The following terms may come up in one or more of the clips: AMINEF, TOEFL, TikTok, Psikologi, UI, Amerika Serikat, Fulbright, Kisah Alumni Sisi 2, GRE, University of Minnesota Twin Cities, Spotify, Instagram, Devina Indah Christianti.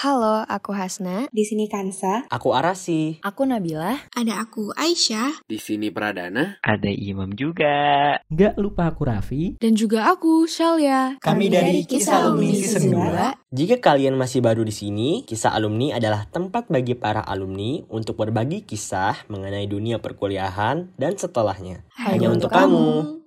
Halo, aku Hasna. Di sini Kansa. Aku Arasi. Aku Nabila. Ada aku Aisyah. Di sini Pradana. Ada Imam juga. Nggak lupa aku Raffi. Dan juga aku Shalya. Kami dari Kisah Alumni Sisi 2. Jika kalian masih baru di sini, Kisah Alumni adalah tempat bagi para alumni untuk berbagi kisah mengenai dunia perkuliahan dan setelahnya. Hanya untuk kamu.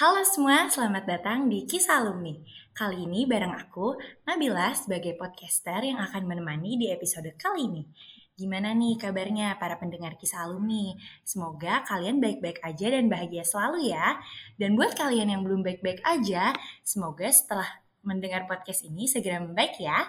Halo semua, selamat datang di Kisah Alumni. Kali ini bareng aku, Nabila, sebagai podcaster yang akan menemani di episode kali ini. Gimana nih kabarnya para pendengar Kisah Alumni? Semoga kalian baik-baik aja dan bahagia selalu ya. Dan buat kalian yang belum baik-baik aja, semoga setelah mendengar podcast ini segera membaik ya.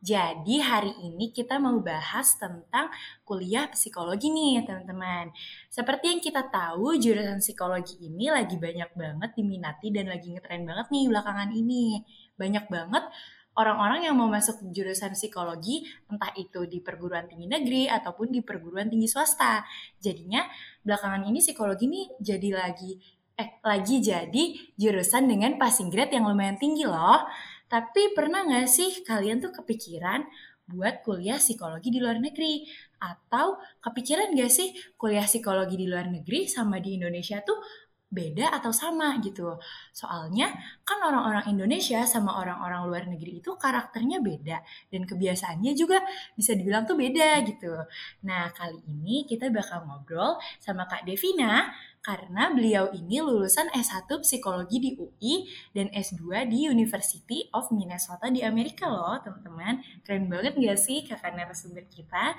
Jadi hari ini kita mau bahas tentang kuliah psikologi nih teman-teman. Seperti yang kita tahu, jurusan psikologi ini lagi banyak banget diminati dan lagi ngetren banget nih belakangan ini. Banyak banget orang-orang yang mau masuk jurusan psikologi, entah itu di perguruan tinggi negeri ataupun di perguruan tinggi swasta. Jadinya belakangan ini psikologi nih jadi lagi jadi jurusan dengan passing grade yang lumayan tinggi loh. Tapi pernah gak sih kalian tuh kepikiran buat kuliah psikologi di luar negeri? Atau kepikiran gak sih kuliah psikologi di luar negeri sama di Indonesia tuh beda atau sama gitu? Soalnya kan orang-orang Indonesia sama orang-orang luar negeri itu karakternya beda. Dan kebiasaannya juga bisa dibilang tuh beda gitu. Nah kali ini kita bakal ngobrol sama Kak Devina. Karena beliau ini lulusan S1 Psikologi di UI dan S2 di University of Minnesota di Amerika loh teman-teman. Keren banget gak sih kakak narasumber kita?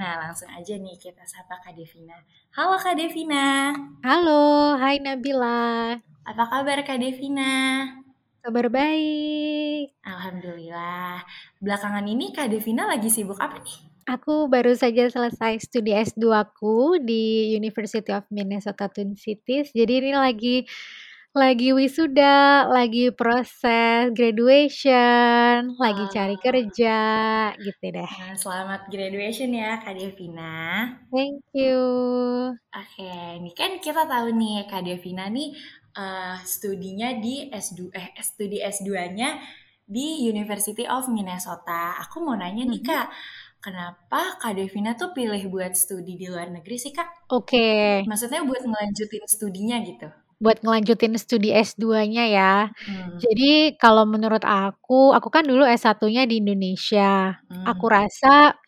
Nah langsung aja nih kita sapa Kak Devina. Halo Kak Devina. Halo, hai Nabila. Apa kabar Kak Devina? Kabar baik. Alhamdulillah. Belakangan ini Kak Devina lagi sibuk apa nih? Aku baru saja selesai studi S2 aku di University of Minnesota Twin Cities. Jadi ini lagi wisuda, lagi proses graduation, lagi cari kerja gitu deh. Selamat graduation ya Kak Devina. Thank you. Oke, ini kan kita tahu nih Kak Devina nih studinya di S2, studi S2-nya di University of Minnesota. Aku mau nanya nih Kak. Kenapa Kak Devina tuh pilih buat studi di luar negeri sih Kak? Oke. Maksudnya buat ngelanjutin studinya gitu? Buat ngelanjutin studi S2-nya ya. Jadi kalau menurut aku kan dulu S1-nya di Indonesia. Aku rasa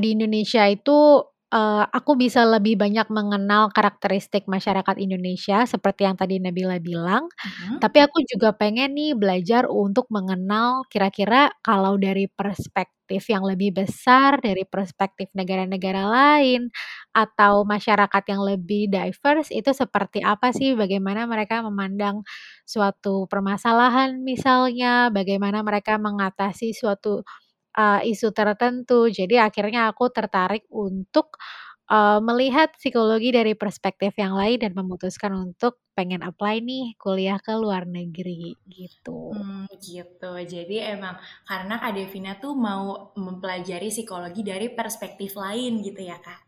di Indonesia itu aku bisa lebih banyak mengenal karakteristik masyarakat Indonesia seperti yang tadi Nabila bilang. Tapi aku juga pengen nih belajar untuk mengenal kira-kira kalau dari perspektif yang lebih besar, dari perspektif negara-negara lain atau masyarakat yang lebih diverse itu seperti apa sih, bagaimana mereka memandang suatu permasalahan misalnya, bagaimana mereka mengatasi suatu isu tertentu. Jadi akhirnya aku tertarik untuk melihat psikologi dari perspektif yang lain dan memutuskan untuk pengen apply nih kuliah ke luar negeri gitu. Gitu. Jadi emang karena Kak Devina tuh mau mempelajari psikologi dari perspektif lain gitu ya Kak?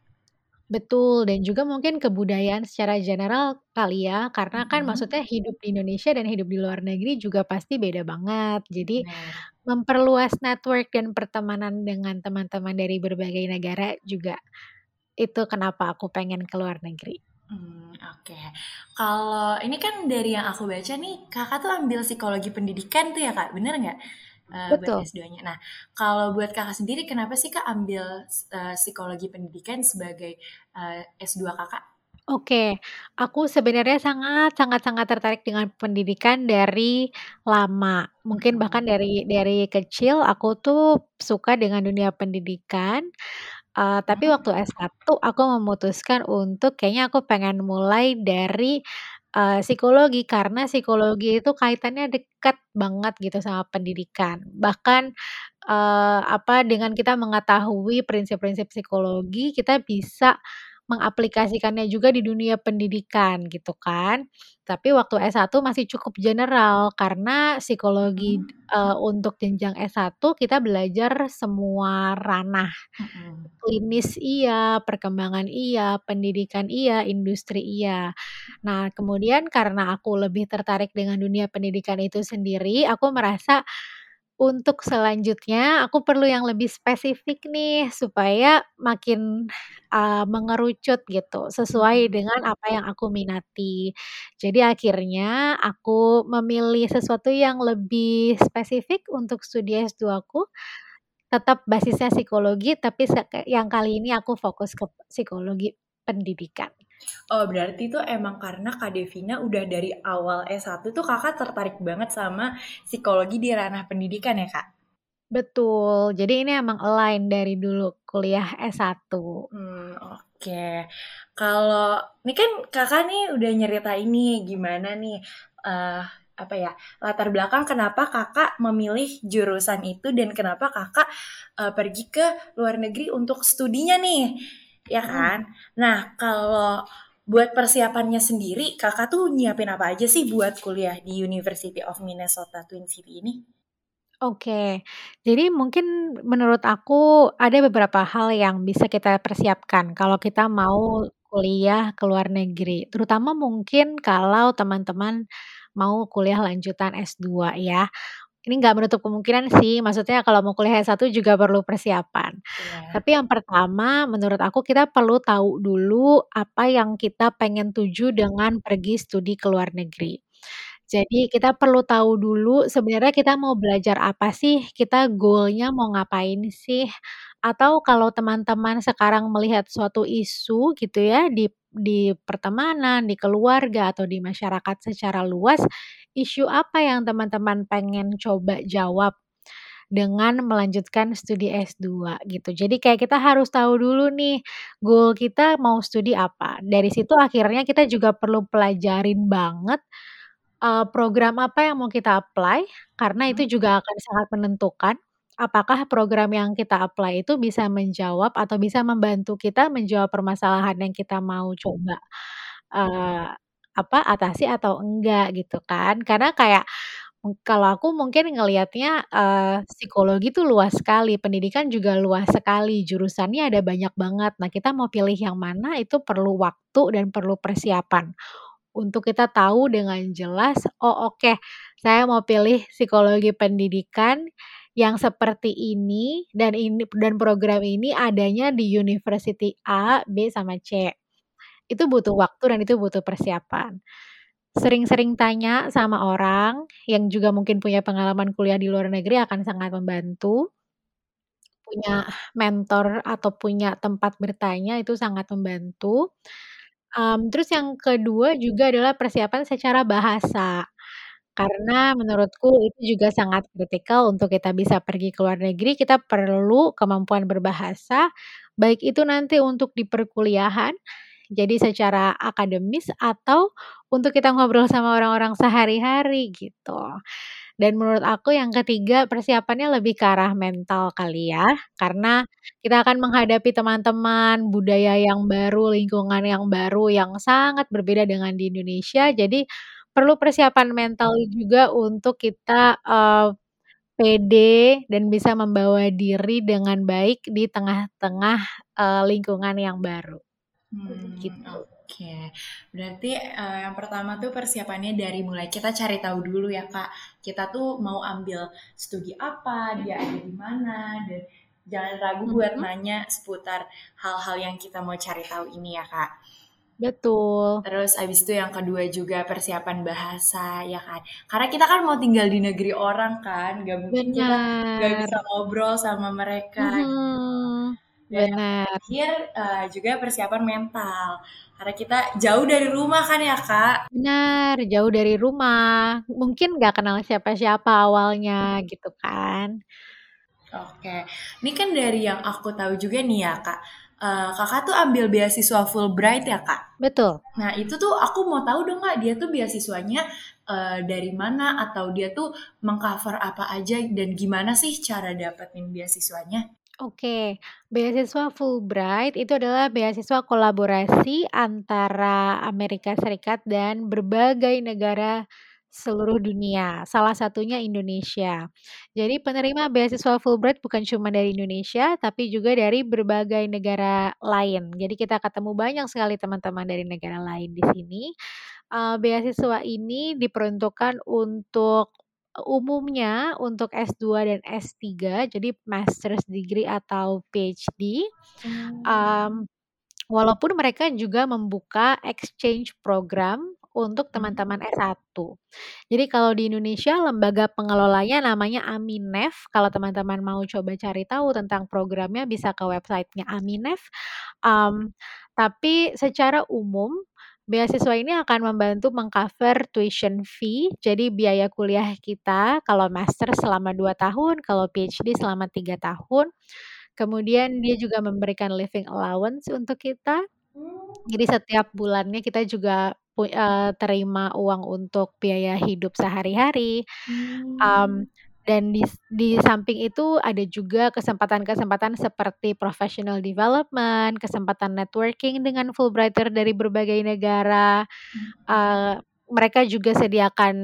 Betul, dan juga mungkin kebudayaan secara general kali ya, karena kan maksudnya hidup di Indonesia dan hidup di luar negeri juga pasti beda banget. Jadi memperluas network dan pertemanan dengan teman-teman dari berbagai negara juga itu kenapa aku pengen ke luar negeri. Oke. Kalau ini kan dari yang aku baca nih, kakak tuh ambil psikologi pendidikan tuh ya Kak, bener nggak? Betul. Buat S2-nya. Nah, kalau buat kakak sendiri, kenapa sih Kak ambil psikologi pendidikan sebagai S2 kakak? Oke, aku sebenarnya sangat tertarik dengan pendidikan dari lama. Mungkin bahkan dari kecil aku tuh suka dengan dunia pendidikan. Tapi waktu S1 aku memutuskan untuk kayaknya aku pengen mulai dari psikologi, karena psikologi itu kaitannya dekat banget gitu sama pendidikan. Bahkan dengan kita mengetahui prinsip-prinsip psikologi, kita bisa mengaplikasikannya juga di dunia pendidikan gitu kan. Tapi waktu S1 masih cukup general karena psikologi untuk jenjang S1 kita belajar semua ranah. Klinis iya, perkembangan iya, pendidikan iya, industri iya. Nah, kemudian karena aku lebih tertarik dengan dunia pendidikan itu sendiri, aku merasa untuk selanjutnya aku perlu yang lebih spesifik nih supaya makin mengerucut gitu sesuai dengan apa yang aku minati. Jadi akhirnya aku memilih sesuatu yang lebih spesifik untuk studi S2 aku. Tetap basisnya psikologi tapi yang kali ini aku fokus ke psikologi pendidikan. Oh, berarti itu emang karena Kak Devina udah dari awal S1 tuh kakak tertarik banget sama psikologi di ranah pendidikan ya Kak? Betul, jadi ini emang align dari dulu kuliah S1. Oke. Kalau ini kan kakak nih udah nyeritain nih gimana nih latar belakang kenapa kakak memilih jurusan itu dan kenapa kakak pergi ke luar negeri untuk studinya nih. Ya kan? Nah, kalau buat persiapannya sendiri, kakak tuh nyiapin apa aja sih buat kuliah di University of Minnesota Twin Cities ini? Oke, jadi mungkin menurut aku ada beberapa hal yang bisa kita persiapkan kalau kita mau kuliah ke luar negeri. Terutama mungkin kalau teman-teman mau kuliah lanjutan S2 ya. Ini nggak menutup kemungkinan sih, maksudnya kalau mau kuliah S1 juga perlu persiapan. Tapi yang pertama menurut aku kita perlu tahu dulu apa yang kita pengen tuju dengan pergi studi ke luar negeri. Jadi kita perlu tahu dulu sebenarnya kita mau belajar apa sih, kita goalnya mau ngapain sih. Atau kalau teman-teman sekarang melihat suatu isu gitu ya di pertemanan, di keluarga, atau di masyarakat secara luas, isu apa yang teman-teman pengen coba jawab dengan melanjutkan studi S2 gitu. Jadi kayak kita harus tahu dulu nih goal kita mau studi apa. Dari situ akhirnya kita juga perlu pelajarin banget program apa yang mau kita apply karena itu juga akan sangat menentukan apakah program yang kita apply itu bisa menjawab atau bisa membantu kita menjawab permasalahan yang kita mau coba atasi atau enggak gitu kan. Karena kayak kalau aku mungkin ngelihatnya psikologi tuh luas sekali, pendidikan juga luas sekali, jurusannya ada banyak banget. Nah, kita mau pilih yang mana itu perlu waktu dan perlu persiapan untuk kita tahu dengan jelas, oke, saya mau pilih psikologi pendidikan yang seperti ini dan program ini adanya di university A, B sama C. Itu butuh waktu dan itu butuh persiapan. Sering-sering tanya sama orang yang juga mungkin punya pengalaman kuliah di luar negeri akan sangat membantu. Punya mentor atau punya tempat bertanya itu sangat membantu. Terus yang kedua juga adalah persiapan secara bahasa. Karena menurutku itu juga sangat kritikal untuk kita bisa pergi ke luar negeri, kita perlu kemampuan berbahasa, baik itu nanti untuk di perkuliahan, jadi secara akademis atau untuk kita ngobrol sama orang-orang sehari-hari gitu. Dan menurut aku yang ketiga persiapannya lebih ke arah mental kali ya. Karena kita akan menghadapi teman-teman, budaya yang baru, lingkungan yang baru yang sangat berbeda dengan di Indonesia. Jadi perlu persiapan mental juga untuk kita pede dan bisa membawa diri dengan baik di tengah-tengah lingkungan yang baru. Oke. Berarti yang pertama tuh persiapannya dari mulai kita cari tahu dulu ya Kak, kita tuh mau ambil studi apa, dia ada di mana, dan jangan ragu buat nanya seputar hal-hal yang kita mau cari tahu ini ya Kak. Betul. Terus abis itu yang kedua juga persiapan bahasa ya kan, karena kita kan mau tinggal di negeri orang kan, gak mungkin kita gak bisa ngobrol sama mereka gitu. Dan akhir juga persiapan mental karena kita jauh dari rumah kan ya Kak. Benar, jauh dari rumah, mungkin gak kenal siapa-siapa awalnya gitu kan. Oke, ini kan dari yang aku tahu juga nih ya Kak, kakak tuh ambil beasiswa Fulbright ya Kak? Betul. Nah itu tuh aku mau tahu dong Kak, dia tuh beasiswanya dari mana atau dia tuh mengcover apa aja dan gimana sih cara dapetin beasiswanya? Oke, beasiswa Fulbright itu adalah beasiswa kolaborasi antara Amerika Serikat dan berbagai negara seluruh dunia, salah satunya Indonesia. Jadi penerima beasiswa Fulbright bukan cuma dari Indonesia, tapi juga dari berbagai negara lain. Jadi kita ketemu banyak sekali teman-teman dari negara lain di sini. Beasiswa ini diperuntukkan untuk umumnya untuk S2 dan S3, jadi master's degree atau PhD. Hmm. Walaupun mereka juga membuka exchange program untuk teman-teman S1. Jadi kalau di Indonesia lembaga pengelolanya namanya AMINEF. Kalau teman-teman mau coba cari tahu tentang programnya bisa ke websitenya AMINEF. Tapi secara umum beasiswa ini akan membantu mengcover tuition fee, jadi biaya kuliah kita kalau master selama 2 tahun, kalau PhD selama 3 tahun. Kemudian dia juga memberikan living allowance untuk kita. Jadi setiap bulannya kita juga terima uang untuk biaya hidup sehari-hari. Dan di samping itu ada juga kesempatan-kesempatan seperti professional development, kesempatan networking dengan Fulbrighter dari berbagai negara. Mereka juga sediakan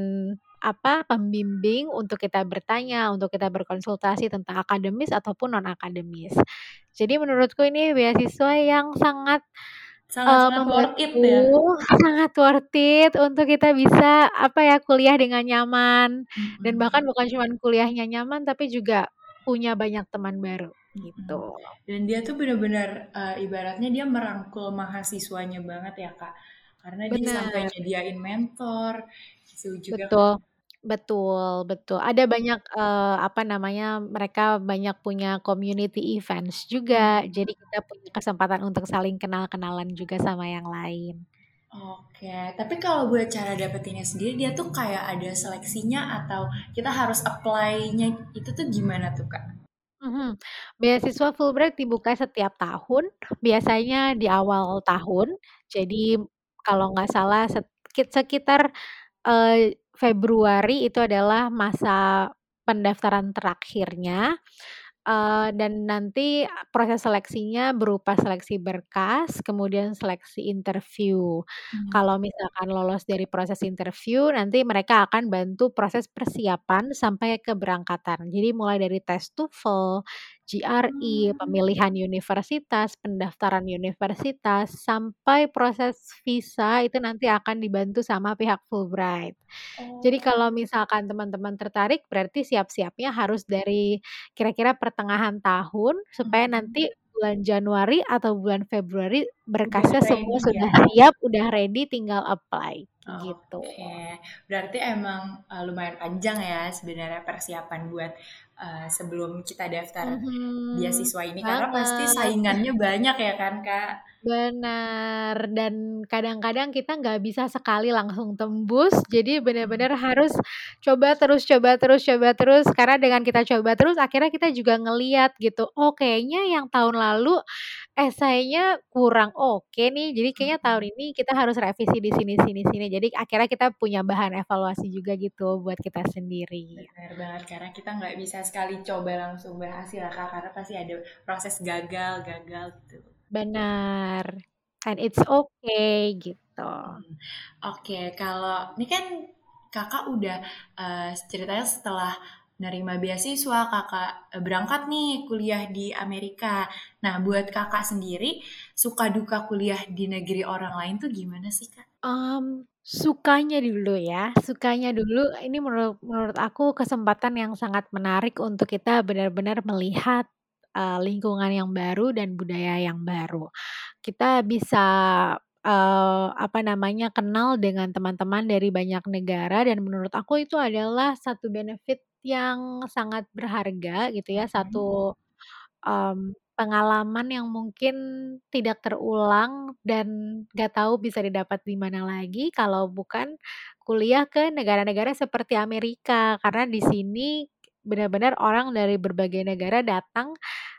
pembimbing untuk kita bertanya, untuk kita berkonsultasi tentang akademis ataupun non-akademis. Jadi menurutku ini beasiswa yang sangat worth it ya. Sangat worth it untuk kita bisa kuliah dengan nyaman, dan bahkan bukan cuma kuliahnya nyaman tapi juga punya banyak teman baru gitu. Dan dia tuh benar-benar ibaratnya dia merangkul mahasiswanya banget ya Kak. Karena dia sampai nyediain mentor gitu juga. Betul. Ada banyak mereka banyak punya community events juga. Jadi kita punya kesempatan untuk saling kenal-kenalan juga sama yang lain. Oke, tapi kalau buat cara dapetinnya sendiri dia tuh kayak ada seleksinya atau kita harus apply-nya itu tuh gimana tuh Kak? Beasiswa Fulbright dibuka setiap tahun, biasanya di awal tahun. Jadi kalau nggak salah sekitar Februari itu adalah masa pendaftaran terakhirnya, dan nanti proses seleksinya berupa seleksi berkas, kemudian seleksi interview. Kalau misalkan lolos dari proses interview, nanti mereka akan bantu proses persiapan sampai keberangkatan. Jadi mulai dari tes TOEFL, GRE, pemilihan universitas, pendaftaran universitas, sampai proses visa itu nanti akan dibantu sama pihak Fulbright. Jadi kalau misalkan teman-teman tertarik, berarti siap-siapnya harus dari kira-kira pertengahan tahun, supaya nanti bulan Januari atau bulan Februari berkasnya semua sudah siap, udah ready, tinggal apply gitu. Okay. Berarti emang lumayan panjang ya sebenarnya persiapan buat sebelum kita daftar beasiswa ini, karena pasti saingannya banyak ya kan Kak? Benar, dan kadang-kadang kita nggak bisa sekali langsung tembus, jadi benar-benar harus coba terus, karena dengan kita coba terus akhirnya kita juga ngeliat gitu, oh kayaknya yang tahun lalu essaynya kurang oke nih, jadi kayaknya tahun ini kita harus revisi di sini. Jadi akhirnya kita punya bahan evaluasi juga gitu buat kita sendiri. Benar banget, karena kita nggak bisa sekali coba langsung berhasil lah Kak, karena pasti ada proses gagal gitu. Benar, and it's okay gitu. Oke, kalau ini kan Kakak udah ceritanya setelah nerima beasiswa, Kakak berangkat nih kuliah di Amerika. Nah, buat Kakak sendiri, suka duka kuliah di negeri orang lain tuh gimana sih, Kak? Sukanya dulu, ini menurut aku kesempatan yang sangat menarik untuk kita benar-benar melihat lingkungan yang baru dan budaya yang baru. Kita bisa kenal dengan teman-teman dari banyak negara, dan menurut aku itu adalah satu benefit yang sangat berharga gitu ya, satu pengalaman yang mungkin tidak terulang dan gak tahu bisa didapat di mana lagi kalau bukan kuliah ke negara-negara seperti Amerika, karena di sini benar-benar orang dari berbagai negara datang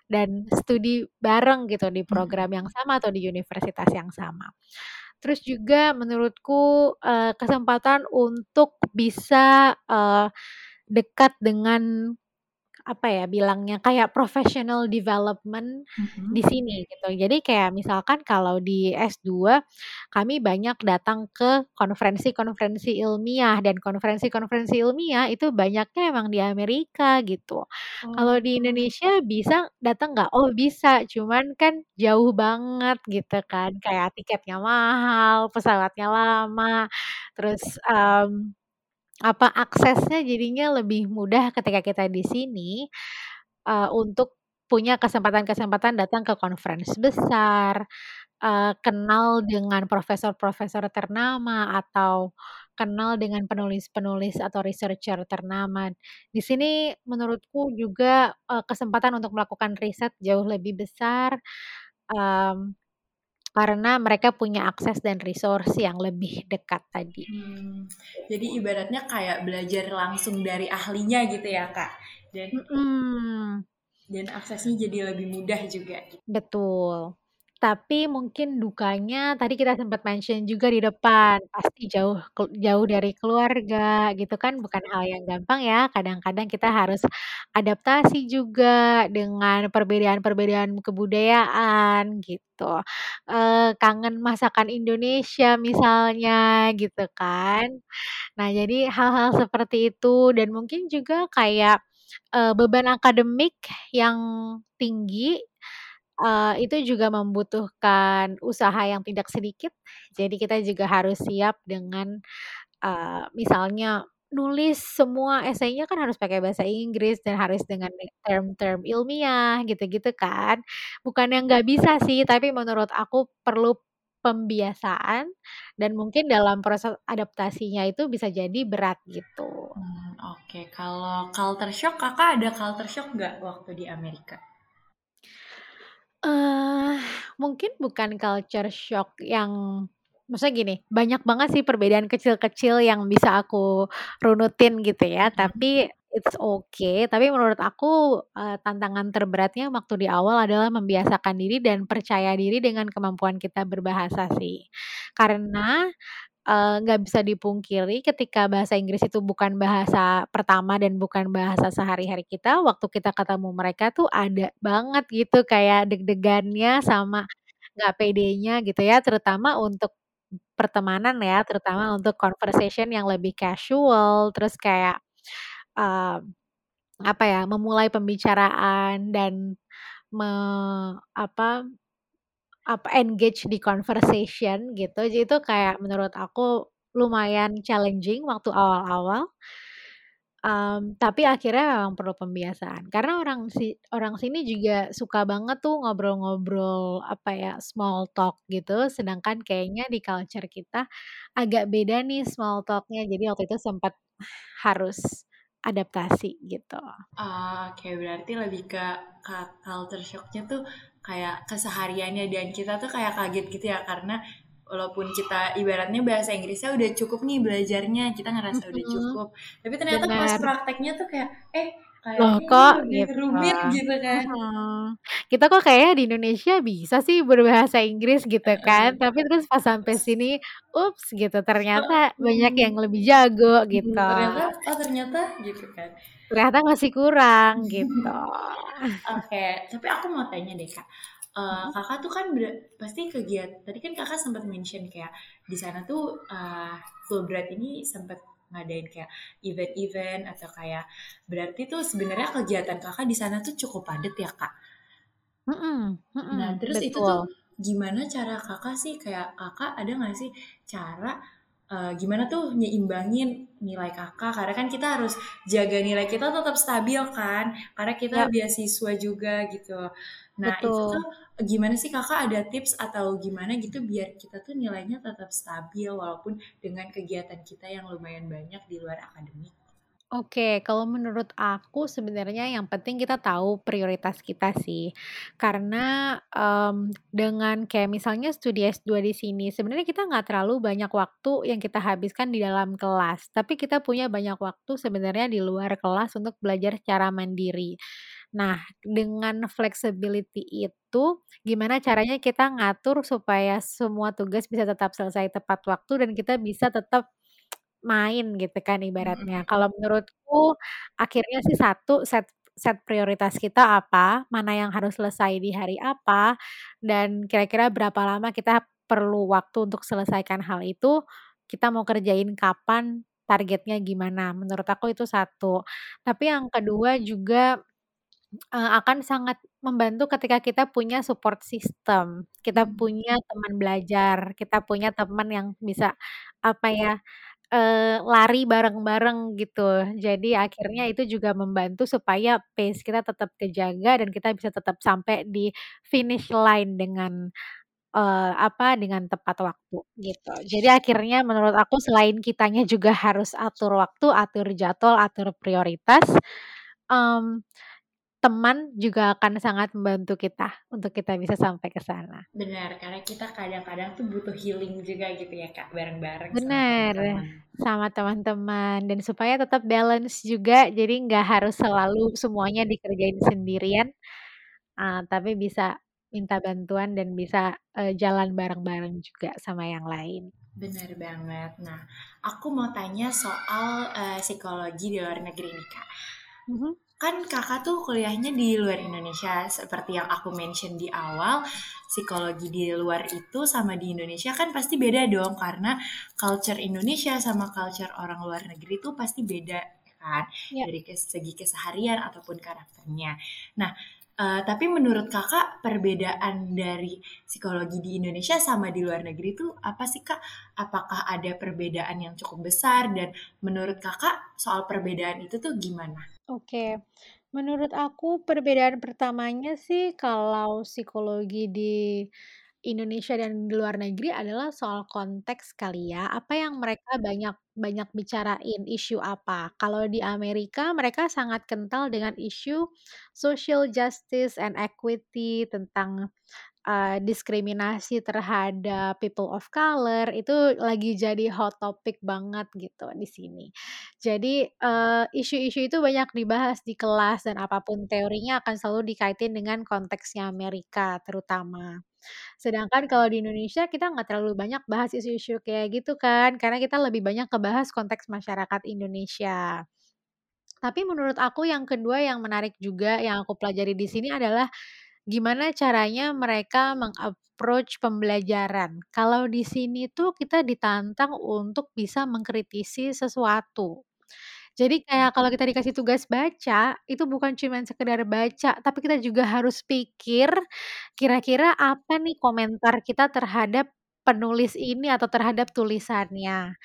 dan studi bareng gitu di program yang sama atau di universitas yang sama. Terus juga menurutku kesempatan untuk bisa dekat dengan apa ya bilangnya kayak professional development di sini gitu. Jadi kayak misalkan kalau di S2 kami banyak datang ke konferensi-konferensi ilmiah, dan konferensi-konferensi ilmiah itu banyaknya emang di Amerika gitu. Kalau di Indonesia bisa datang nggak? Oh bisa, cuman kan jauh banget gitu kan, kayak tiketnya mahal, pesawatnya lama, terus apa aksesnya jadinya lebih mudah ketika kita di sini untuk punya kesempatan-kesempatan datang ke konferensi besar, kenal dengan profesor-profesor ternama atau kenal dengan penulis-penulis atau researcher ternama. Di sini menurutku juga kesempatan untuk melakukan riset jauh lebih besar karena mereka punya akses dan resource yang lebih dekat tadi. Jadi ibaratnya kayak belajar langsung dari ahlinya gitu ya Kak. Dan aksesnya jadi lebih mudah juga. Betul. Tapi mungkin dukanya tadi kita sempat mention juga di depan, pasti jauh dari keluarga gitu kan, bukan hal yang gampang ya. Kadang-kadang kita harus adaptasi juga dengan perbedaan-perbedaan kebudayaan gitu, kangen masakan Indonesia misalnya gitu kan. Nah jadi hal-hal seperti itu, dan mungkin juga kayak beban akademik yang tinggi. Itu juga membutuhkan usaha yang tidak sedikit. Jadi kita juga harus siap dengan misalnya nulis semua esainya kan harus pakai bahasa Inggris dan harus dengan term-term ilmiah gitu-gitu kan. Bukan yang nggak bisa sih, tapi menurut aku perlu pembiasaan, dan mungkin dalam proses adaptasinya itu bisa jadi berat gitu. Oke. Kalau culture shock, Kakak ada culture shock nggak waktu di Amerika? Mungkin bukan culture shock yang, maksudnya gini, banyak banget sih perbedaan kecil-kecil yang bisa aku runutin gitu ya, tapi it's okay. Tapi menurut aku tantangan terberatnya waktu di awal adalah membiasakan diri dan percaya diri dengan kemampuan kita berbahasa sih, karena nggak bisa dipungkiri ketika bahasa Inggris itu bukan bahasa pertama dan bukan bahasa sehari-hari kita. Waktu kita ketemu mereka tuh ada banget gitu kayak deg-degannya sama nggak pedenya gitu ya, terutama untuk pertemanan ya, terutama untuk conversation yang lebih casual, terus kayak memulai pembicaraan dan engage di conversation gitu. Jadi itu kayak menurut aku lumayan challenging waktu awal-awal. Tapi akhirnya memang perlu pembiasaan. Karena orang sini juga suka banget tuh ngobrol-ngobrol small talk gitu. Sedangkan kayaknya di culture kita agak beda nih small talknya. Jadi waktu itu sempat harus adaptasi gitu. Oke, berarti lebih ke culture shocknya tuh kayak kesehariannya, dan kita tuh kayak kaget gitu ya, karena walaupun kita ibaratnya bahasa Inggrisnya udah cukup nih belajarnya, kita ngerasa udah cukup, tapi ternyata pas prakteknya tuh kayak loh kok rumit gitu kan. Kita kok kayak di Indonesia bisa sih berbahasa Inggris gitu kan, tapi terus pas sampai sini ups gitu, ternyata banyak yang lebih jago gitu, ternyata gitu kan, ternyata masih kurang gitu. Oke. Tapi aku mau tanya deh Kak, Kakak tuh kan pasti kegiatan tadi kan Kakak sempat mention kayak di sana tuh Fulbright ini sempat ngadain kayak event-event atau kayak, berarti tuh sebenarnya kegiatan Kakak di sana tuh cukup padat ya Kak. Nah terus betul. Itu tuh gimana cara Kakak sih, kayak Kakak ada nggak sih cara gimana tuh nyeimbangin nilai Kakak, karena kan kita harus jaga nilai kita tetap stabil kan, karena kita beasiswa juga gitu. Nah betul. Itu tuh gimana sih Kakak ada tips atau gimana gitu biar kita tuh nilainya tetap stabil walaupun dengan kegiatan kita yang lumayan banyak di luar akademik? Oke, kalau menurut aku sebenarnya yang penting kita tahu prioritas kita sih. Karena dengan kayak misalnya studi S2 di sini, sebenarnya kita nggak terlalu banyak waktu yang kita habiskan di dalam kelas. Tapi kita punya banyak waktu sebenarnya di luar kelas untuk belajar secara mandiri. Nah, dengan flexibility itu, gimana caranya kita ngatur supaya semua tugas bisa tetap selesai tepat waktu dan kita bisa tetap main gitu kan ibaratnya. Kalau menurutku akhirnya sih satu, set set prioritas kita apa, mana yang harus selesai di hari apa, dan kira-kira berapa lama kita perlu waktu untuk selesaikan hal itu, kita mau kerjain kapan, targetnya gimana. Menurut aku itu satu. Tapi yang kedua juga akan sangat membantu ketika kita punya support system, kita punya teman belajar, kita punya teman yang bisa lari bareng-bareng gitu. Jadi akhirnya itu juga membantu supaya pace kita tetap kejaga dan kita bisa tetap sampai di finish line dengan dengan tepat waktu gitu. Jadi akhirnya menurut aku selain kitanya juga harus atur waktu, atur jadwal, atur prioritas, teman juga akan sangat membantu kita untuk kita bisa sampai ke sana. Benar, karena kita kadang-kadang tuh butuh healing juga gitu ya Kak, bareng-bareng. Benar, sama teman-teman. Dan supaya tetap balance juga, jadi nggak harus selalu semuanya dikerjain sendirian, tapi bisa minta bantuan dan bisa jalan bareng-bareng juga sama yang lain. Benar banget. Nah, aku mau tanya soal psikologi di luar negeri nih Kak. Mm-hmm. Kan kakak tuh kuliahnya di luar Indonesia, seperti yang aku mention di awal, psikologi di luar itu sama di Indonesia kan pasti beda dong, karena culture Indonesia sama culture orang luar negeri itu pasti beda kan, ya. Dari segi keseharian ataupun karakternya. Nah, tapi menurut kakak perbedaan dari psikologi di Indonesia sama di luar negeri itu apa sih Kak? Apakah ada perbedaan yang cukup besar dan menurut kakak soal perbedaan itu tuh gimana? Oke, menurut aku perbedaan pertamanya sih kalau psikologi di Indonesia dan di luar negeri adalah soal konteks kali ya. Apa yang mereka banyak bicarain, isu apa. Kalau di Amerika mereka sangat kental dengan isu social justice and equity, tentang diskriminasi terhadap people of color, itu lagi jadi hot topic banget gitu di sini. Jadi isu-isu itu banyak dibahas di kelas dan apapun teorinya akan selalu dikaitin dengan konteksnya Amerika terutama. Sedangkan kalau di Indonesia kita nggak terlalu banyak bahas isu-isu kayak gitu kan, karena kita lebih banyak kebahas konteks masyarakat Indonesia. Tapi menurut aku yang kedua yang menarik juga yang aku pelajari di sini adalah gimana caranya mereka meng-approach pembelajaran. Kalau di sini tuh kita ditantang untuk bisa mengkritisi sesuatu. Jadi kayak kalau kita dikasih tugas baca, itu bukan cuma sekedar baca, tapi kita juga harus pikir kira-kira apa nih komentar kita terhadap penulis ini atau terhadap tulisannya.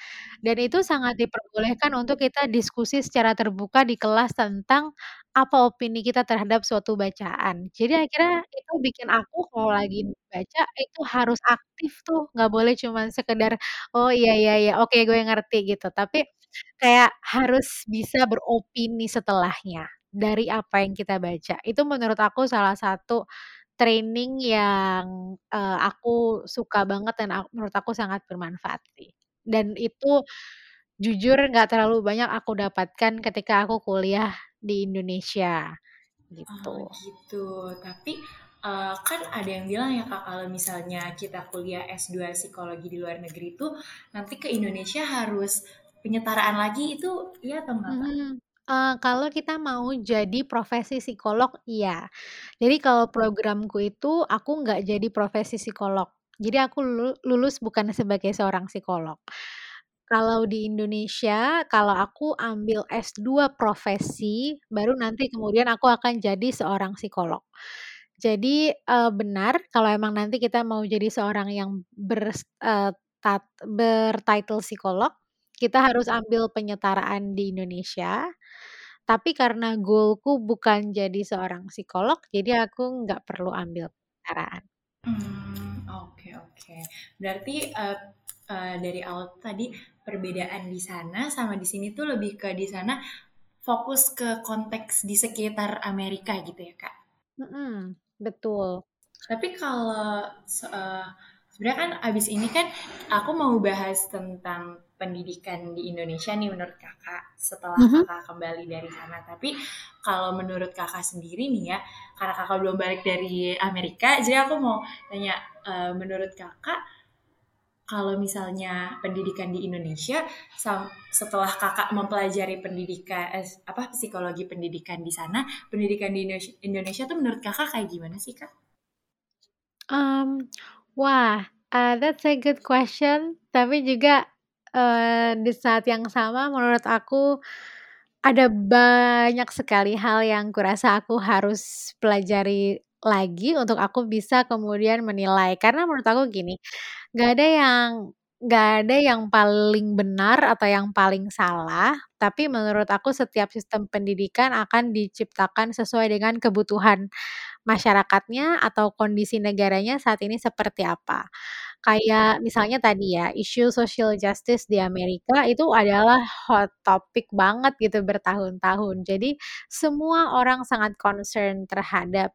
Dan itu sangat diperbolehkan untuk kita diskusi secara terbuka di kelas tentang apa opini kita terhadap suatu bacaan. Jadi akhirnya itu bikin aku kalau lagi baca itu harus aktif tuh, nggak boleh cuma sekedar oh iya, oke gue ngerti gitu. Tapi kayak harus bisa beropini setelahnya dari apa yang kita baca. Itu menurut aku salah satu training yang aku suka banget dan menurut aku sangat bermanfaat sih. Dan itu jujur gak terlalu banyak aku dapatkan ketika aku kuliah di Indonesia gitu. Oh gitu, tapi kan ada yang bilang ya Kak, kalau misalnya kita kuliah S2 psikologi di luar negeri itu nanti ke Indonesia harus penyetaraan lagi, itu iya atau enggak? Kalau kita mau jadi profesi psikolog, iya. Jadi kalau programku itu, aku nggak jadi profesi psikolog. Jadi aku lulus bukan sebagai seorang psikolog. Kalau di Indonesia, kalau aku ambil S2 profesi, baru nanti kemudian aku akan jadi seorang psikolog. Jadi benar, kalau emang nanti kita mau jadi seorang yang bertitle psikolog, kita harus ambil penyetaraan di Indonesia, tapi karena goalku bukan jadi seorang psikolog, jadi aku nggak perlu ambil penyetaraan. Oke. Berarti dari awal tadi perbedaan di sana sama di sini tuh lebih ke di sana fokus ke konteks di sekitar Amerika gitu ya Kak? Betul. Tapi kalau sebenarnya kan abis ini kan aku mau bahas tentang pendidikan di Indonesia nih menurut kakak setelah kakak kembali dari sana. Tapi kalau menurut kakak sendiri nih ya, karena kakak belum balik dari Amerika, jadi aku mau tanya menurut kakak kalau misalnya pendidikan di Indonesia, setelah kakak mempelajari pendidikan psikologi pendidikan di sana, pendidikan di Indonesia tuh menurut kakak kayak gimana sih, Kak? That's a good question. Tapi juga di saat yang sama menurut aku ada banyak sekali hal yang kurasa aku harus pelajari lagi untuk aku bisa kemudian menilai. Karena menurut aku gini, nggak ada yang paling benar atau yang paling salah, tapi menurut aku setiap sistem pendidikan akan diciptakan sesuai dengan kebutuhan masyarakatnya atau kondisi negaranya saat ini seperti apa. Kayak misalnya tadi ya, isu social justice di Amerika itu adalah hot topic banget gitu bertahun-tahun. Jadi semua orang sangat concern terhadap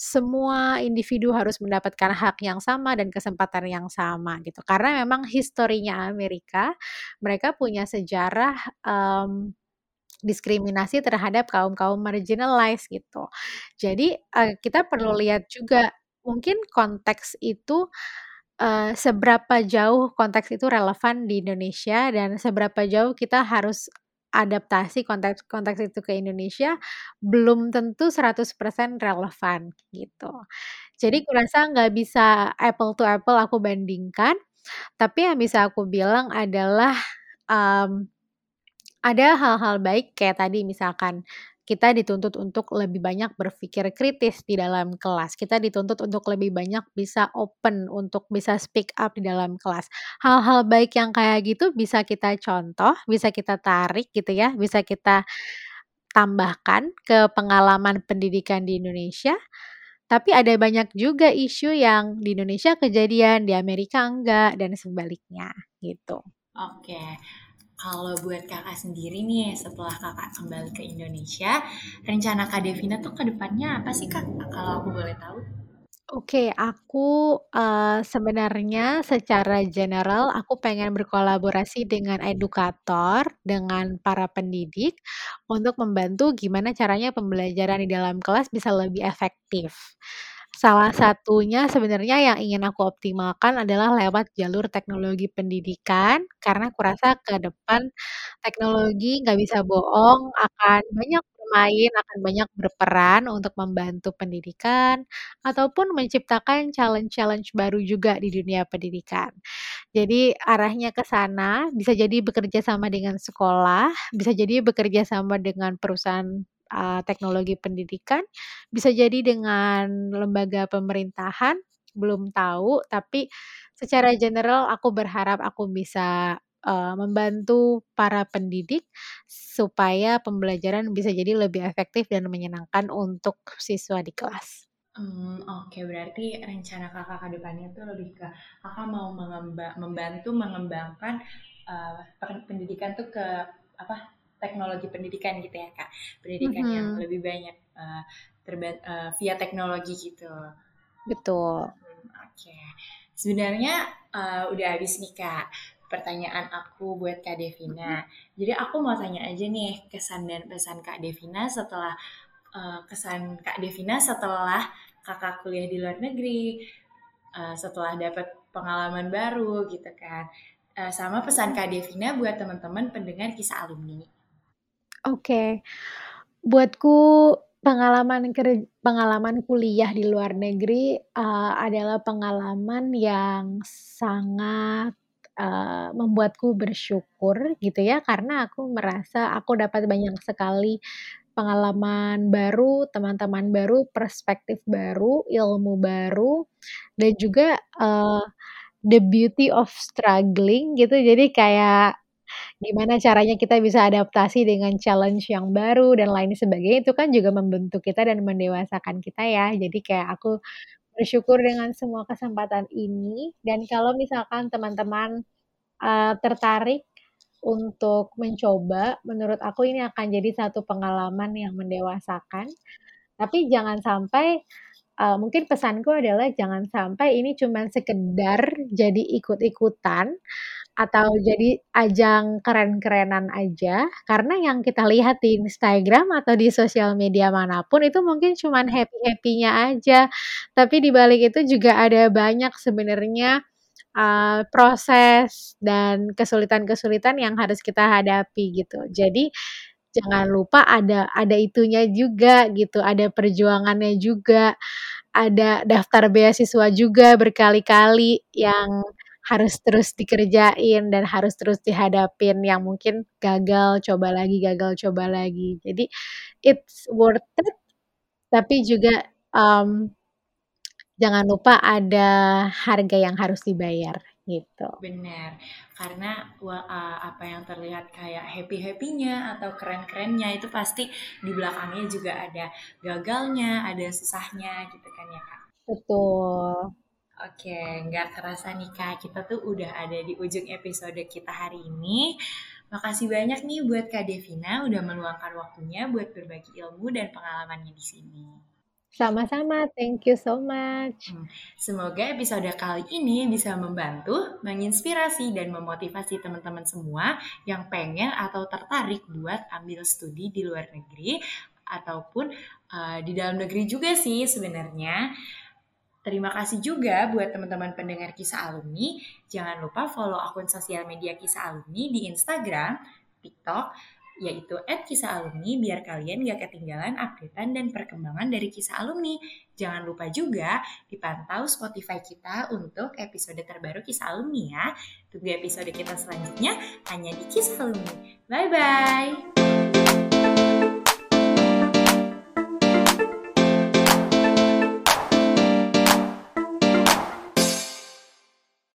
semua individu harus mendapatkan hak yang sama dan kesempatan yang sama gitu. Karena memang historinya Amerika, mereka punya sejarah diskriminasi terhadap kaum-kaum marginalized gitu. Jadi kita perlu lihat juga mungkin konteks itu, seberapa jauh konteks itu relevan di Indonesia dan seberapa jauh kita harus adaptasi konteks itu ke Indonesia belum tentu 100% relevan gitu. Jadi aku rasa nggak bisa apple to apple aku bandingkan, tapi yang bisa aku bilang adalah ada hal-hal baik kayak tadi misalkan kita dituntut untuk lebih banyak berpikir kritis di dalam kelas. Kita dituntut untuk lebih banyak bisa open, untuk bisa speak up di dalam kelas. Hal-hal baik yang kayak gitu bisa kita contoh, bisa kita tarik gitu ya, bisa kita tambahkan ke pengalaman pendidikan di Indonesia. Tapi ada banyak juga isu yang di Indonesia kejadian, di Amerika enggak, dan sebaliknya gitu. Oke. Kalau buat kakak sendiri nih, setelah kakak kembali ke Indonesia, rencana Kak Devina tuh ke depannya apa sih, Kak? Kalau aku boleh tahu. Oke, aku sebenarnya secara general aku pengen berkolaborasi dengan edukator, dengan para pendidik untuk membantu gimana caranya pembelajaran di dalam kelas bisa lebih efektif. Salah satunya sebenarnya yang ingin aku optimalkan adalah lewat jalur teknologi pendidikan, karena aku rasa ke depan teknologi nggak bisa bohong, akan banyak bermain, akan banyak berperan untuk membantu pendidikan, ataupun menciptakan challenge-challenge baru juga di dunia pendidikan. Jadi arahnya ke sana, bisa jadi bekerja sama dengan sekolah, bisa jadi bekerja sama dengan perusahaan teknologi pendidikan, bisa jadi dengan lembaga pemerintahan, belum tahu, tapi secara general aku berharap aku bisa membantu para pendidik supaya pembelajaran bisa jadi lebih efektif dan menyenangkan untuk siswa di kelas. Oke, berarti rencana kakak ke depannya itu lebih ke kakak mau membantu mengembangkan pendidikan tuh ke teknologi pendidikan gitu ya, Kak. Pendidikan yang lebih banyak via teknologi gitu. Betul. Oke. Sebenarnya udah habis nih, Kak, pertanyaan aku buat Kak Devina. Jadi aku mau tanya aja nih kesan dan pesan Kak Devina setelah kakak kuliah di luar negeri, setelah dapat pengalaman baru gitu kan. Sama pesan Kak Devina buat teman-teman pendengar Kisah Alumni. Oke. Buatku pengalaman kuliah di luar negeri adalah pengalaman yang sangat membuatku bersyukur gitu ya, karena aku merasa aku dapat banyak sekali pengalaman baru, teman-teman baru, perspektif baru, ilmu baru, dan juga the beauty of struggling gitu. Jadi kayak gimana caranya kita bisa adaptasi dengan challenge yang baru dan lain sebagainya, itu kan juga membentuk kita dan mendewasakan kita ya. Jadi kayak aku bersyukur dengan semua kesempatan ini, dan kalau misalkan teman-teman tertarik untuk mencoba, menurut aku ini akan jadi satu pengalaman yang mendewasakan. Tapi jangan sampai mungkin pesanku adalah jangan sampai ini cuma sekedar jadi ikut-ikutan atau jadi ajang keren-kerenan aja, karena yang kita lihat di Instagram atau di sosial media manapun itu mungkin cuma happy-happynya aja, tapi di balik itu juga ada banyak sebenarnya proses dan kesulitan-kesulitan yang harus kita hadapi gitu. Jadi jangan lupa ada itunya juga gitu, ada perjuangannya juga, ada daftar beasiswa juga berkali-kali yang harus terus dikerjain dan harus terus dihadapin, yang mungkin gagal coba lagi. Jadi it's worth it, tapi juga jangan lupa ada harga yang harus dibayar gitu. Benar, karena apa yang terlihat kayak happy-happynya atau keren-kerennya itu pasti di belakangnya juga ada gagalnya, ada susahnya gitu kan ya Kak. Betul. Oke, nggak kerasa nih Kak, kita tuh udah ada di ujung episode kita hari ini. Makasih banyak nih buat Kak Devina udah meluangkan waktunya buat berbagi ilmu dan pengalamannya di sini. Sama-sama, thank you so much. Semoga episode kali ini bisa membantu, menginspirasi, dan memotivasi teman-teman semua yang pengen atau tertarik buat ambil studi di luar negeri ataupun di dalam negeri juga sih sebenarnya. Terima kasih juga buat teman-teman pendengar Kisah Alumni. Jangan lupa follow akun sosial media Kisah Alumni di Instagram, TikTok, yaitu @kisah alumni biar kalian gak ketinggalan updatean dan perkembangan dari Kisah Alumni. Jangan lupa juga dipantau Spotify kita untuk episode terbaru Kisah Alumni ya. Tunggu episode kita selanjutnya hanya di Kisah Alumni. Bye-bye!